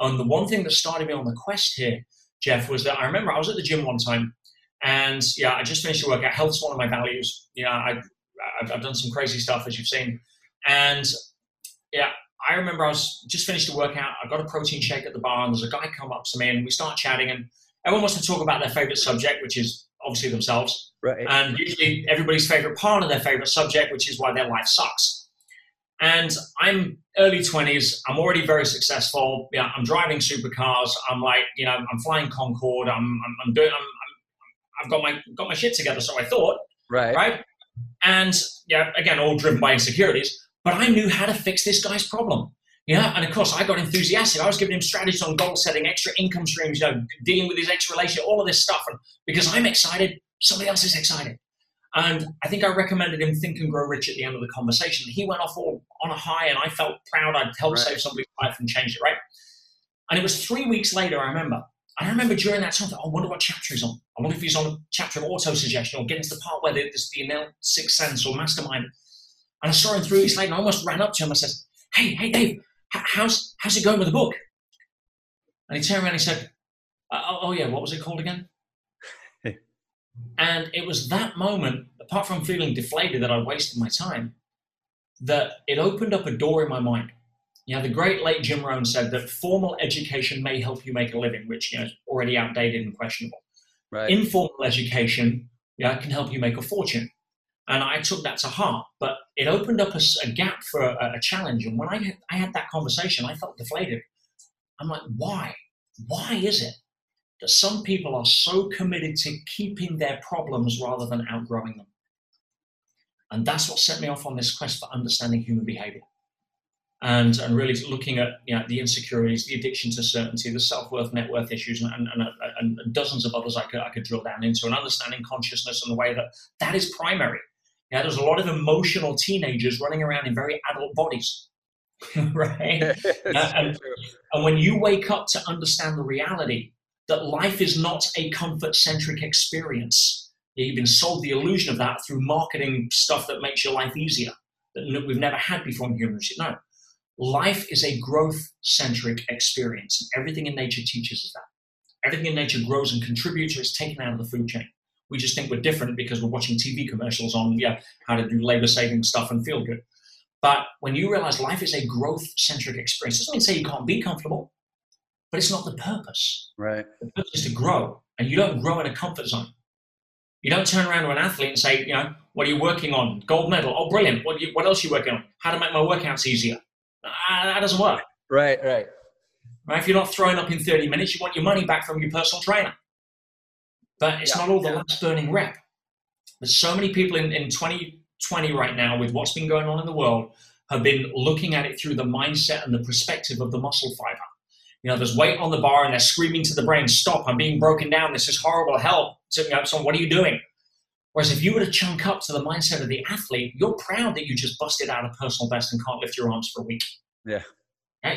And the one thing that started me on the quest here, Jeff, was that I remember I was at the gym one time and yeah, I just finished a workout. Health's one of my values. You know, I've done some crazy stuff as you've seen. And yeah, I remember I was just finished a workout. I got a protein shake at the bar and there's a guy come up to me and we start chatting and everyone wants to talk about their favorite subject, which is obviously themselves. Right. And usually everybody's favorite part of their favorite subject, which is why their life sucks. And I'm early 20s. I'm already very successful. Yeah, I'm driving supercars. I'm like, you know, I'm flying Concorde. I've got my shit together. So I thought, right. And yeah, again, all driven by insecurities. But I knew how to fix this guy's problem. Yeah. And of course I got enthusiastic. I was giving him strategies on goal setting, extra income streams, you know, dealing with his ex-relationship, all of this stuff. And because I'm excited, somebody else is excited. And I think I recommended him Think and Grow Rich at the end of the conversation. He went off all on a high and I felt proud. I'd helped save somebody's life and changed it. Right. And it was 3 weeks later, I remember during that time, I wonder what chapter he's on. I wonder if he's on a chapter of auto-suggestion or getting to the part where there's the innate sixth sense or mastermind. And I saw him 3 weeks later and I almost ran up to him. I said, hey, Dave, how's it going with the book? And he turned around and he said, oh yeah, what was it called again? Hey. And it was that moment, apart from feeling deflated that I wasted my time, that it opened up a door in my mind. You know, the great late Jim Rohn said that formal education may help you make a living, which, you know, is already outdated and questionable. Right. Informal education, yeah, can help you make a fortune. And I took that to heart, but it opened up a gap for a challenge. And when I had that conversation, I felt deflated. I'm like, why? Why is it that some people are so committed to keeping their problems rather than outgrowing them? And that's what set me off on this quest for understanding human behavior. And really looking at, you know, the insecurities, the addiction to certainty, the self-worth, net worth issues, and dozens of others I could drill down into, and understanding consciousness and the way that is primary. Yeah, there's a lot of emotional teenagers running around in very adult bodies, right? and when you wake up to understand the reality that life is not a comfort-centric experience, you've been sold the illusion of that through marketing stuff that makes your life easier, that we've never had before in human history. No. Life is a growth-centric experience. Everything in nature teaches us that. Everything in nature grows and contributes or is taken out of the food chain. We just think we're different because we're watching TV commercials on how to do labor-saving stuff and feel good. But when you realize life is a growth-centric experience, it doesn't mean say you can't be comfortable, but it's not the purpose. Right. The purpose is to grow, and you don't grow in a comfort zone. You don't turn around to an athlete and say, you know, what are you working on? Gold medal. Oh, brilliant. What else are you working on? How to make my workouts easier. That doesn't work. Right. If you're not thrown up in 30 minutes, you want your money back from your personal trainer. But it's not all the last burning rep. There's so many people in 2020 right now with what's been going on in the world have been looking at it through the mindset and the perspective of the muscle fiber. You know, there's weight on the bar and they're screaming to the brain, stop, I'm being broken down. This is horrible. Help. So what are you doing? Whereas if you were to chunk up to the mindset of the athlete, you're proud that you just busted out a personal best and can't lift your arms for a week. Yeah.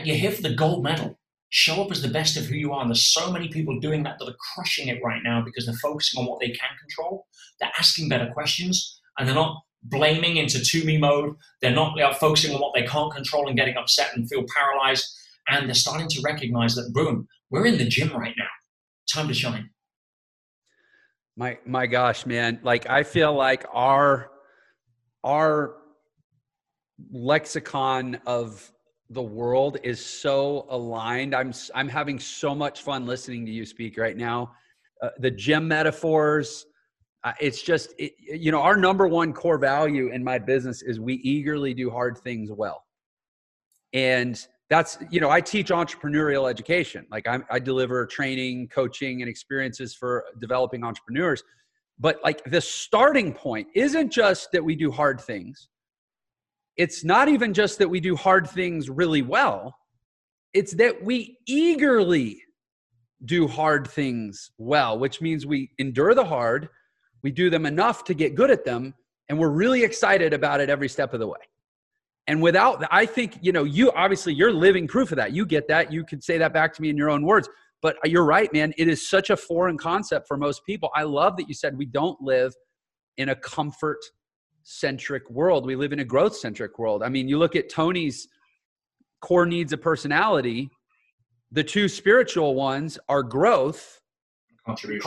You're here for the gold medal. Show up as the best of who you are. And there's so many people doing that are crushing it right now because they're focusing on what they can control. They're asking better questions and they're not blaming into to-me mode. They're not focusing on what they can't control and getting upset and feel paralyzed. And they're starting to recognize that, boom, we're in the gym right now. Time to shine. My gosh, man. Like, I feel like our lexicon of the world is so aligned. I'm having so much fun listening to you speak right now. The gym metaphors, our number one core value in my business is we eagerly do hard things well. And that's, you know, I teach entrepreneurial education. Like I deliver training, coaching, and experiences for developing entrepreneurs. But like the starting point isn't just that we do hard things. It's not even just that we do hard things really well. It's that we eagerly do hard things well, which means we endure the hard, we do them enough to get good at them, and we're really excited about it every step of the way. And I think, you know, you obviously you're living proof of that. You get that. You could say that back to me in your own words, but you're right, man. It is such a foreign concept for most people. I love that you said we don't live in a comfort centric world. We live in a growth centric world. I mean, you look at Tony's core needs of personality, the two spiritual ones are growth,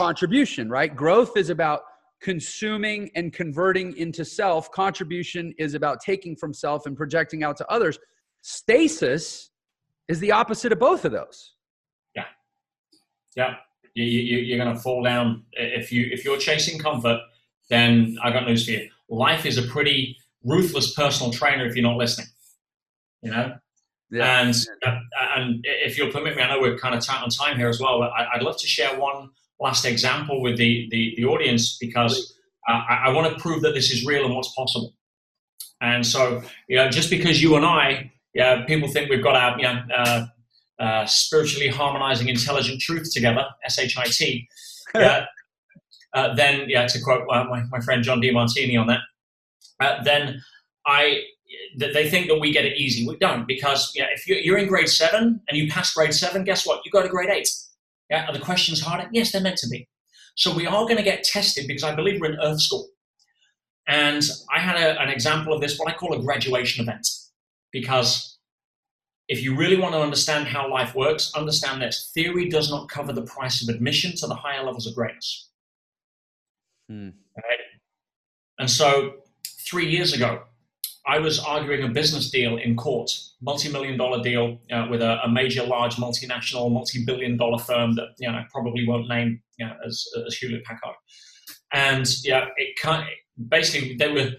contribution, right? Growth is about consuming and converting into self. Contribution is about taking from self and projecting out to others. Stasis is the opposite of both of those. Yeah. Yeah. You're going to fall down. If you're chasing comfort, then I got news for you. Life is a pretty ruthless personal trainer if you're not listening, you know? Yeah. And if you'll permit me, I know we're kind of tight on time here as well, but I'd love to share one last example with the audience, because I want to prove that this is real and what's possible. And so, you know, just because you and I, people think we've got our, spiritually harmonizing intelligent truth together, SHIT, then, yeah, to quote my friend John DeMartini on that, they think that we get it easy. We don't, because if you're in grade 7 and you pass grade 7, guess what? You go to grade 8. Yeah, are the questions harder? Yes, they're meant to be. So we are going to get tested, because I believe we're in Earth School. And I had an example of this, what I call a graduation event, because if you really want to understand how life works, understand this. Theory does not cover the price of admission to the higher levels of greatness. Mm. Right? And so 3 years ago, I was arguing a business deal in court, multi-million-dollar deal with a major, large, multinational, multi-billion-dollar firm that I probably won't name, as Hewlett Packard. And basically they were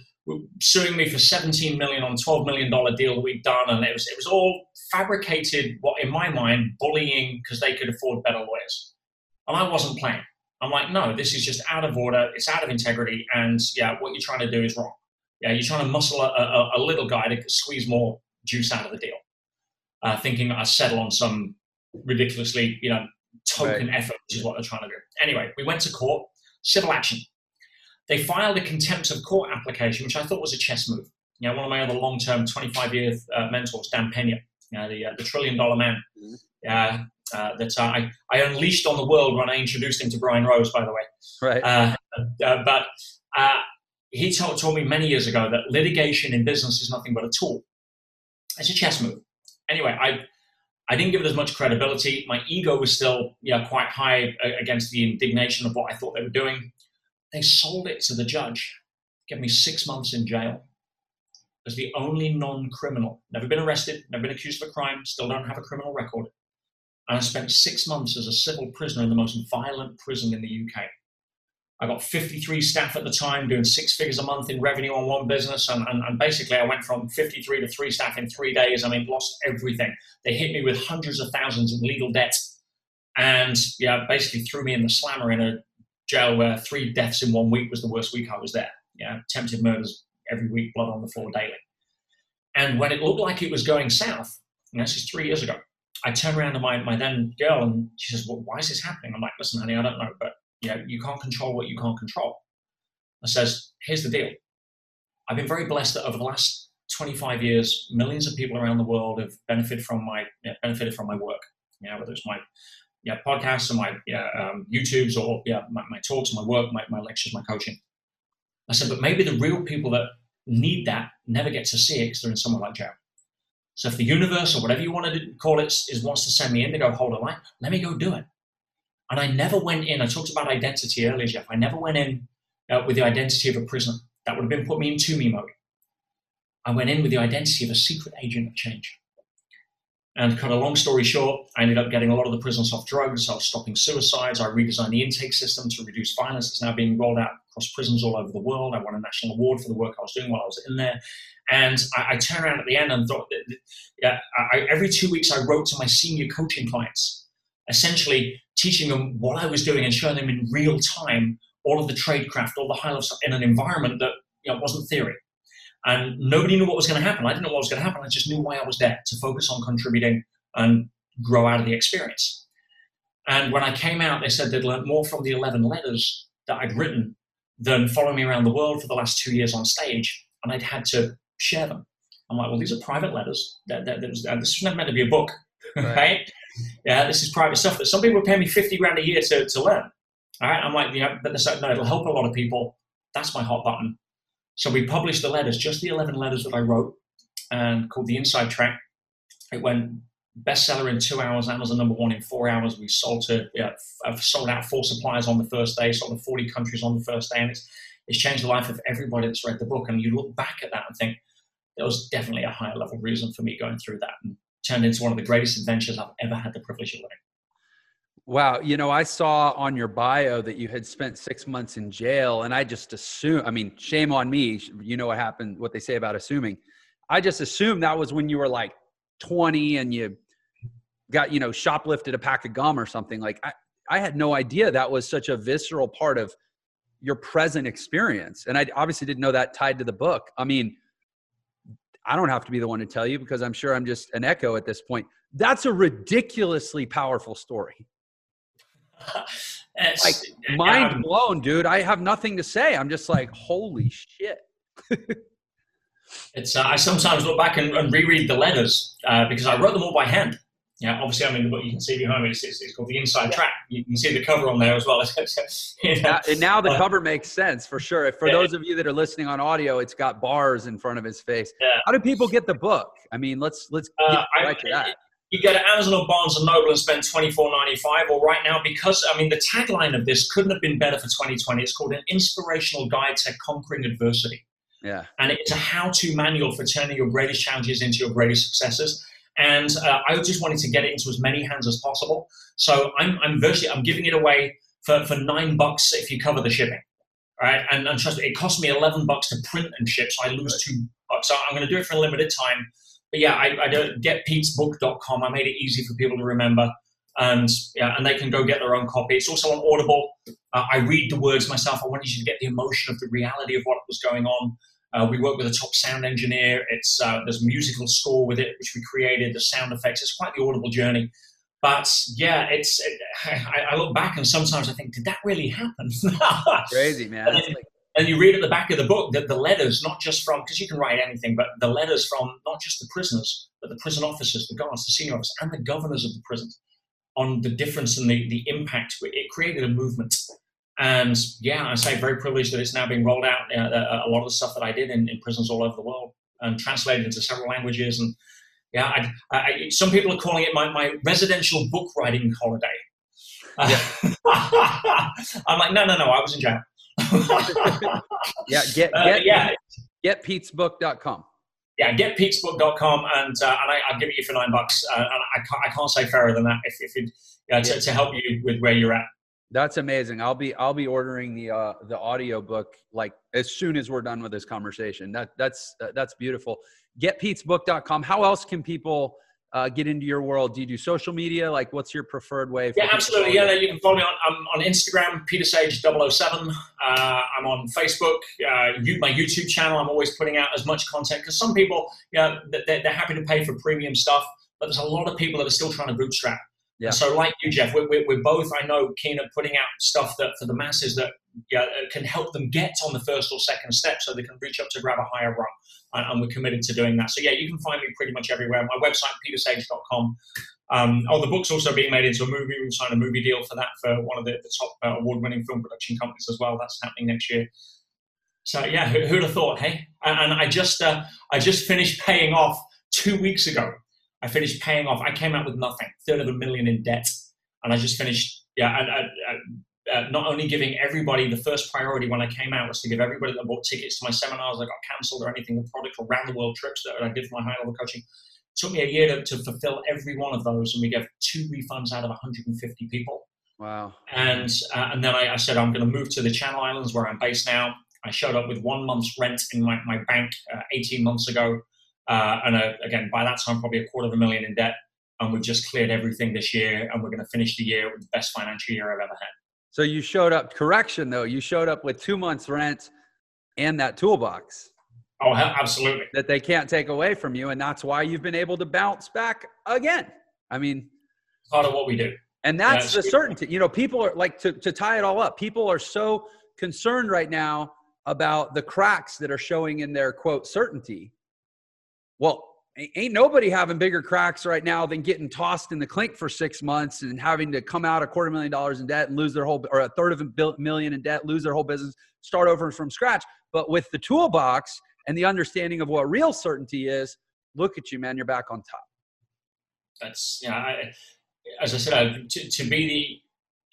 suing me for $17 million on $12 million deal that we'd done, and it was all fabricated. What in my mind, bullying, because they could afford better lawyers, and I wasn't playing. I'm like, no, this is just out of order. It's out of integrity, and what you're trying to do is wrong. Yeah, you're trying to muscle a little guy to squeeze more juice out of the deal, thinking that I settle on some ridiculously, token effort, which is what they're trying to do. Anyway, we went to court, civil action. They filed a contempt of court application, which I thought was a chess move. One of my other long-term 25-year mentors, Dan Pena, the trillion-dollar man, that I unleashed on the world when I introduced him to Brian Rose, by the way. Right. He told me many years ago that litigation in business is nothing but a tool. It's a chess move. Anyway, I didn't give it as much credibility. My ego was still quite high against the indignation of what I thought they were doing. They sold it to the judge. Gave me 6 months in jail. As the only non-criminal. Never been arrested, never been accused of a crime, still don't have a criminal record. And I spent 6 months as a civil prisoner in the most violent prison in the UK. I got 53 staff at the time, doing 6 figures a month in revenue on one business. And basically I went from 53 to 3 staff in 3 days. I mean, lost everything. They hit me with hundreds of thousands in legal debt. And basically threw me in the slammer in a jail where 3 deaths in 1 week was the worst week I was there. Attempted murders every week, blood on the floor daily. And when it looked like it was going south, this is 3 years ago, I turned around to my then girl and she says, well, why is this happening? I'm like, listen, honey, I don't know, but you can't control what you can't control. I says, here's the deal. I've been very blessed that over the last 25 years, millions of people around the world have benefited from my work. Whether it's my podcasts or my YouTubes or my talks, my work, my lectures, my coaching. I said, but maybe the real people that need that never get to see it because they're in somewhere like jail. So if the universe or whatever you want to call it wants to send me in to go hold a line, let me go do it. And I never went in. I talked about identity earlier, Jeff. I never went in with the identity of a prisoner. That would have been put me in to-me mode. I went in with the identity of a secret agent of change. And cut a long story short, I ended up getting a lot of the prisoners off drugs. I was stopping suicides. I redesigned the intake system to reduce violence. It's now being rolled out across prisons all over the world. I won a national award for the work I was doing while I was in there. And I turned around at the end and thought that every 2 weeks I wrote to my senior coaching clients, essentially teaching them what I was doing and showing them in real time all of the tradecraft, all the high level stuff in an environment that wasn't theory. And nobody knew what was going to happen. I didn't know what was going to happen. I just knew why I was there, to focus on contributing and grow out of the experience. And when I came out, they said they'd learned more from the 11 letters that I'd written than following me around the world for the last 2 years on stage. And I'd had to share them. I'm like, well, these are private letters. This was never meant to be a book, right? Yeah, this is private stuff that some people pay me $50,000 a year to learn. All right, I'm like, but they're saying, no, it'll help a lot of people. That's my hot button. So we published the letters, just the 11 letters that I wrote, and called the Inside Track. It went bestseller in 2 hours, Amazon #1 in 4 hours. We sold to, sold out 4 suppliers on the first day, sold to 40 countries on the first day, and it's changed the life of everybody that's read the book. And you look back at that and think, there was definitely a higher level reason for me going through that, and turned into one of the greatest adventures I've ever had the privilege of living. Wow. You know, I saw on your bio that you had spent 6 months in jail, and I just assumed, I mean, shame on me. You know what happened, what they say about assuming. I just assumed that was when you were like 20 and you got, you know, shoplifted a pack of gum or something. Like I had no idea that was such a visceral part of your present experience. And I obviously didn't know that tied to the book. I mean, I don't have to be the one to tell you, because I'm sure I'm just an echo at this point. That's a ridiculously powerful story. Like mind blown, dude. I have nothing to say. I'm just like, holy shit. It's I sometimes look back and reread the letters because I wrote them all by hand. Yeah, obviously, I mean, what you can see behind me it's called the Inside Track. You can see the cover on there as well. You know? now the cover makes sense for sure. For those of you that are listening on audio, it's got bars in front of his face. Yeah. How do people get the book? I mean, let's get right to that. You go to Amazon or Barnes and Noble and spend $24.95, or right now, because, I mean, the tagline of this couldn't have been better for 2020. It's called An Inspirational Guide to Conquering Adversity. Yeah. And it's a how-to manual for turning your greatest challenges into your greatest successes. And I just wanted to get it into as many hands as possible. So I'm giving it away for $9 if you cover the shipping. All right. And trust me, it cost me $11 to print and ship. So I lose $2. So I'm going to do it for a limited time. But yeah, I do getpetsbook.com. I made it easy for people to remember, and yeah, and they can go get their own copy. It's also on Audible. I read the words myself. I wanted you to get the emotion of the reality of what was going on. We work with a top sound engineer. It's there's a musical score with it, which we created. The sound effects. It's quite the Audible journey. But yeah, I look back and sometimes I think, did that really happen? Crazy, man. And you read at the back of the book that the letters, not just from, because you can write anything, but the letters from not just the prisoners, but the prison officers, the guards, the senior officers, and the governors of the prisons, on the difference and the impact. It created a movement. And yeah, I say very privileged that it's now being rolled out. A lot of the stuff that I did in prisons all over the world, and translated into several languages. And yeah, some people are calling it my residential book writing holiday. Yeah. I'm like, no, I was in jail. Yeah, getpetsbook.com. Yeah, getpetsbook.com, and I'll give it you for $9. And I can't say fairer than that to help you with where you're at. That's amazing. I'll be ordering the audio book like as soon as we're done with this conversation. That's beautiful. Getpetsbook.com. How else can people get into your world? Do you do social media? Like, what's your preferred way? Yeah, absolutely. Yeah, you can follow me on. I'm on Instagram, PeterSage007. I'm on Facebook. My YouTube channel. I'm always putting out as much content because some people, they're happy to pay for premium stuff, but there's a lot of people that are still trying to bootstrap. Yeah. And so, like you, Jeff, we're both, I know, keen at putting out stuff that for the masses that can help them get on the first or second step, so they can reach up to grab a higher rung. And we're committed to doing that. So yeah, you can find me pretty much everywhere. My website, petersage.com. The book's also being made into a movie. We've signed a movie deal for that for one of the top award-winning film production companies as well. That's happening next year. So yeah, who'd have thought, hey? And I just finished paying off 2 weeks ago. I finished paying off. I came out with nothing, $350,000 in debt, and I just finished. Yeah, I not only giving everybody, the first priority when I came out was to give everybody that bought tickets to my seminars that got cancelled or anything, the product or round the world trips that I did for my high level coaching. It took me a year to fulfill every one of those, and we gave 2 refunds out of 150 people. Wow. And then I said, I'm going to move to the Channel Islands where I'm based now. I showed up with 1 month's rent in my bank 18 months ago. Again, by that time, probably $250,000 in debt. And we've just cleared everything this year, and we're going to finish the year with the best financial year I've ever had. So you showed up, correction though, you showed up with 2 months rent and that toolbox. Oh, absolutely. That they can't take away from you. And that's why you've been able to bounce back again. I mean, part of what we do. And that's the certainty. You know, people are like, to tie it all up, people are so concerned right now about the cracks that are showing in their quote certainty. Well, ain't nobody having bigger cracks right now than getting tossed in the clink for 6 months and having to come out $250,000 in debt and lose their whole, or $250,000 in debt, lose their whole business, start over from scratch. But with the toolbox and the understanding of what real certainty is, look at you, man, you're back on top. That's, yeah. As I said, to be the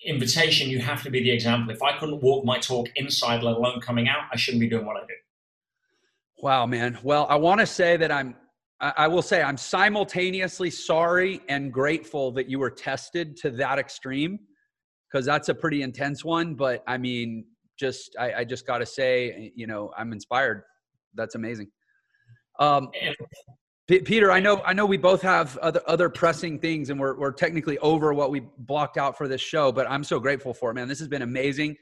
invitation, you have to be the example. If I couldn't walk my talk inside, let alone coming out, I shouldn't be doing what I do. Wow, man. Well, I want to say that I'm simultaneously sorry and grateful that you were tested to that extreme, because that's a pretty intense one. But I mean, just, I just got to say, you know, I'm inspired. That's amazing. Peter, I know we both have other pressing things, and we're technically over what we blocked out for this show, but I'm so grateful for it, man. This has been amazing.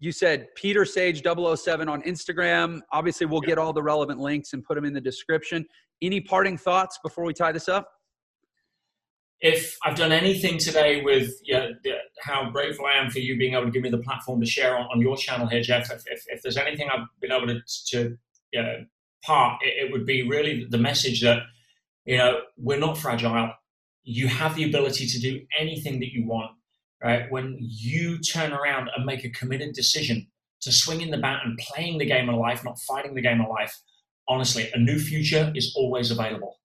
You said PeterSage007 on Instagram. Obviously, we'll get all the relevant links and put them in the description. Any parting thoughts before we tie this up? If I've done anything today with how grateful I am for you being able to give me the platform to share on your channel here, Jeff, if there's anything I've been able to part, it would be really the message that, you know, we're not fragile. You have the ability to do anything that you want. Right? When you turn around and make a committed decision to swing in the bat and playing the game of life, not fighting the game of life, honestly, a new future is always available.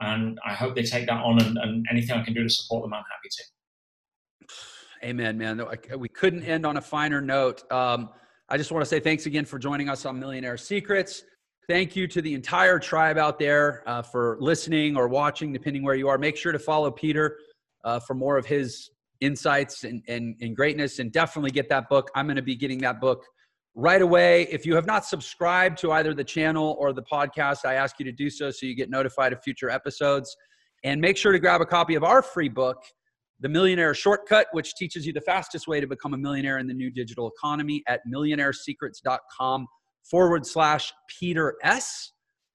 And I hope they take that on, and anything I can do to support them, I'm happy to. Amen, man. We couldn't end on a finer note. I just want to say thanks again for joining us on Millionaire Secrets. Thank you to the entire tribe out there for listening or watching, depending where you are. Make sure to follow Peter for more of his insights and greatness, and definitely get that book. I'm going to be getting that book right away. If you have not subscribed to either the channel or the podcast, I ask you to do so, so you get notified of future episodes. And make sure to grab a copy of our free book, The Millionaire Shortcut, which teaches you the fastest way to become a millionaire in the new digital economy, at millionaireSecrets.com/Peter S.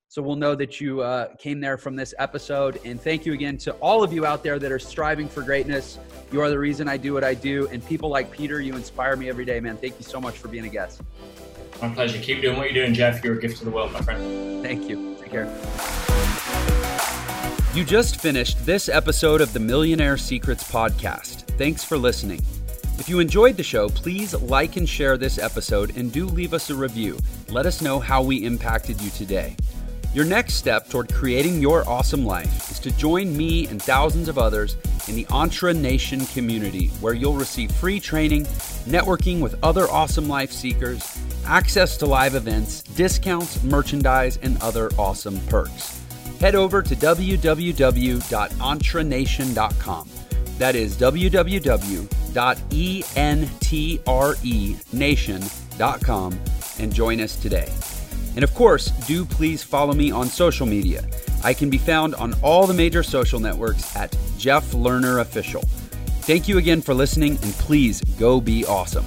So we'll know that you came there from this episode. And thank you again to all of you out there that are striving for greatness. You are the reason I do what I do. And people like Peter, you inspire me every day, man. Thank you so much for being a guest. My pleasure. Keep doing what you're doing, Jeff. You're a gift to the world, my friend. Thank you. Take care. You just finished this episode of the Millionaire Secrets Podcast. Thanks for listening. If you enjoyed the show, please like and share this episode, and do leave us a review. Let us know how we impacted you today. Your next step toward creating your awesome life is to join me and thousands of others in the Entre Nation community, where you'll receive free training, networking with other awesome life seekers, access to live events, discounts, merchandise, and other awesome perks. Head over to www.entrenation.com. That is www.entrenation.com, and join us today. And of course, do please follow me on social media. I can be found on all the major social networks at Jeff Lerner Official. Thank you again for listening, and please go be awesome.